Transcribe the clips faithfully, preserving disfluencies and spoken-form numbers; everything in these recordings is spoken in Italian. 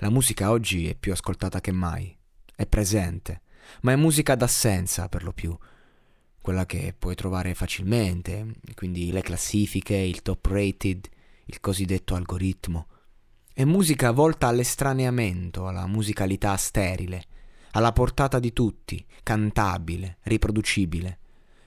La musica oggi è più ascoltata che mai, è presente, ma è musica d'assenza per lo più, quella che puoi trovare facilmente, quindi le classifiche, il top rated, il cosiddetto algoritmo. È musica volta all'estraneamento, alla musicalità sterile, alla portata di tutti, cantabile, riproducibile.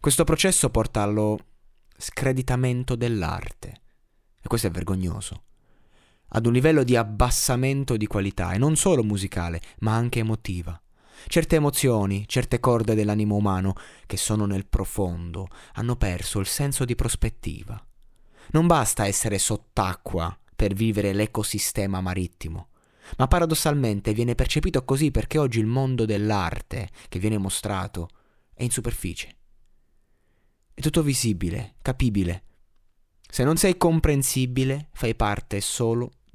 Questo processo porta allo screditamento dell'arte, e questo è vergognoso. Ad un livello di abbassamento di qualità, e non solo musicale, ma anche emotiva. Certe emozioni, certe corde dell'animo umano, che sono nel profondo, hanno perso il senso di prospettiva. Non basta essere sott'acqua per vivere l'ecosistema marittimo, ma paradossalmente viene percepito così perché oggi il mondo dell'arte che viene mostrato è in superficie. È tutto visibile, capibile. Se non sei comprensibile, fai parte solo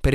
per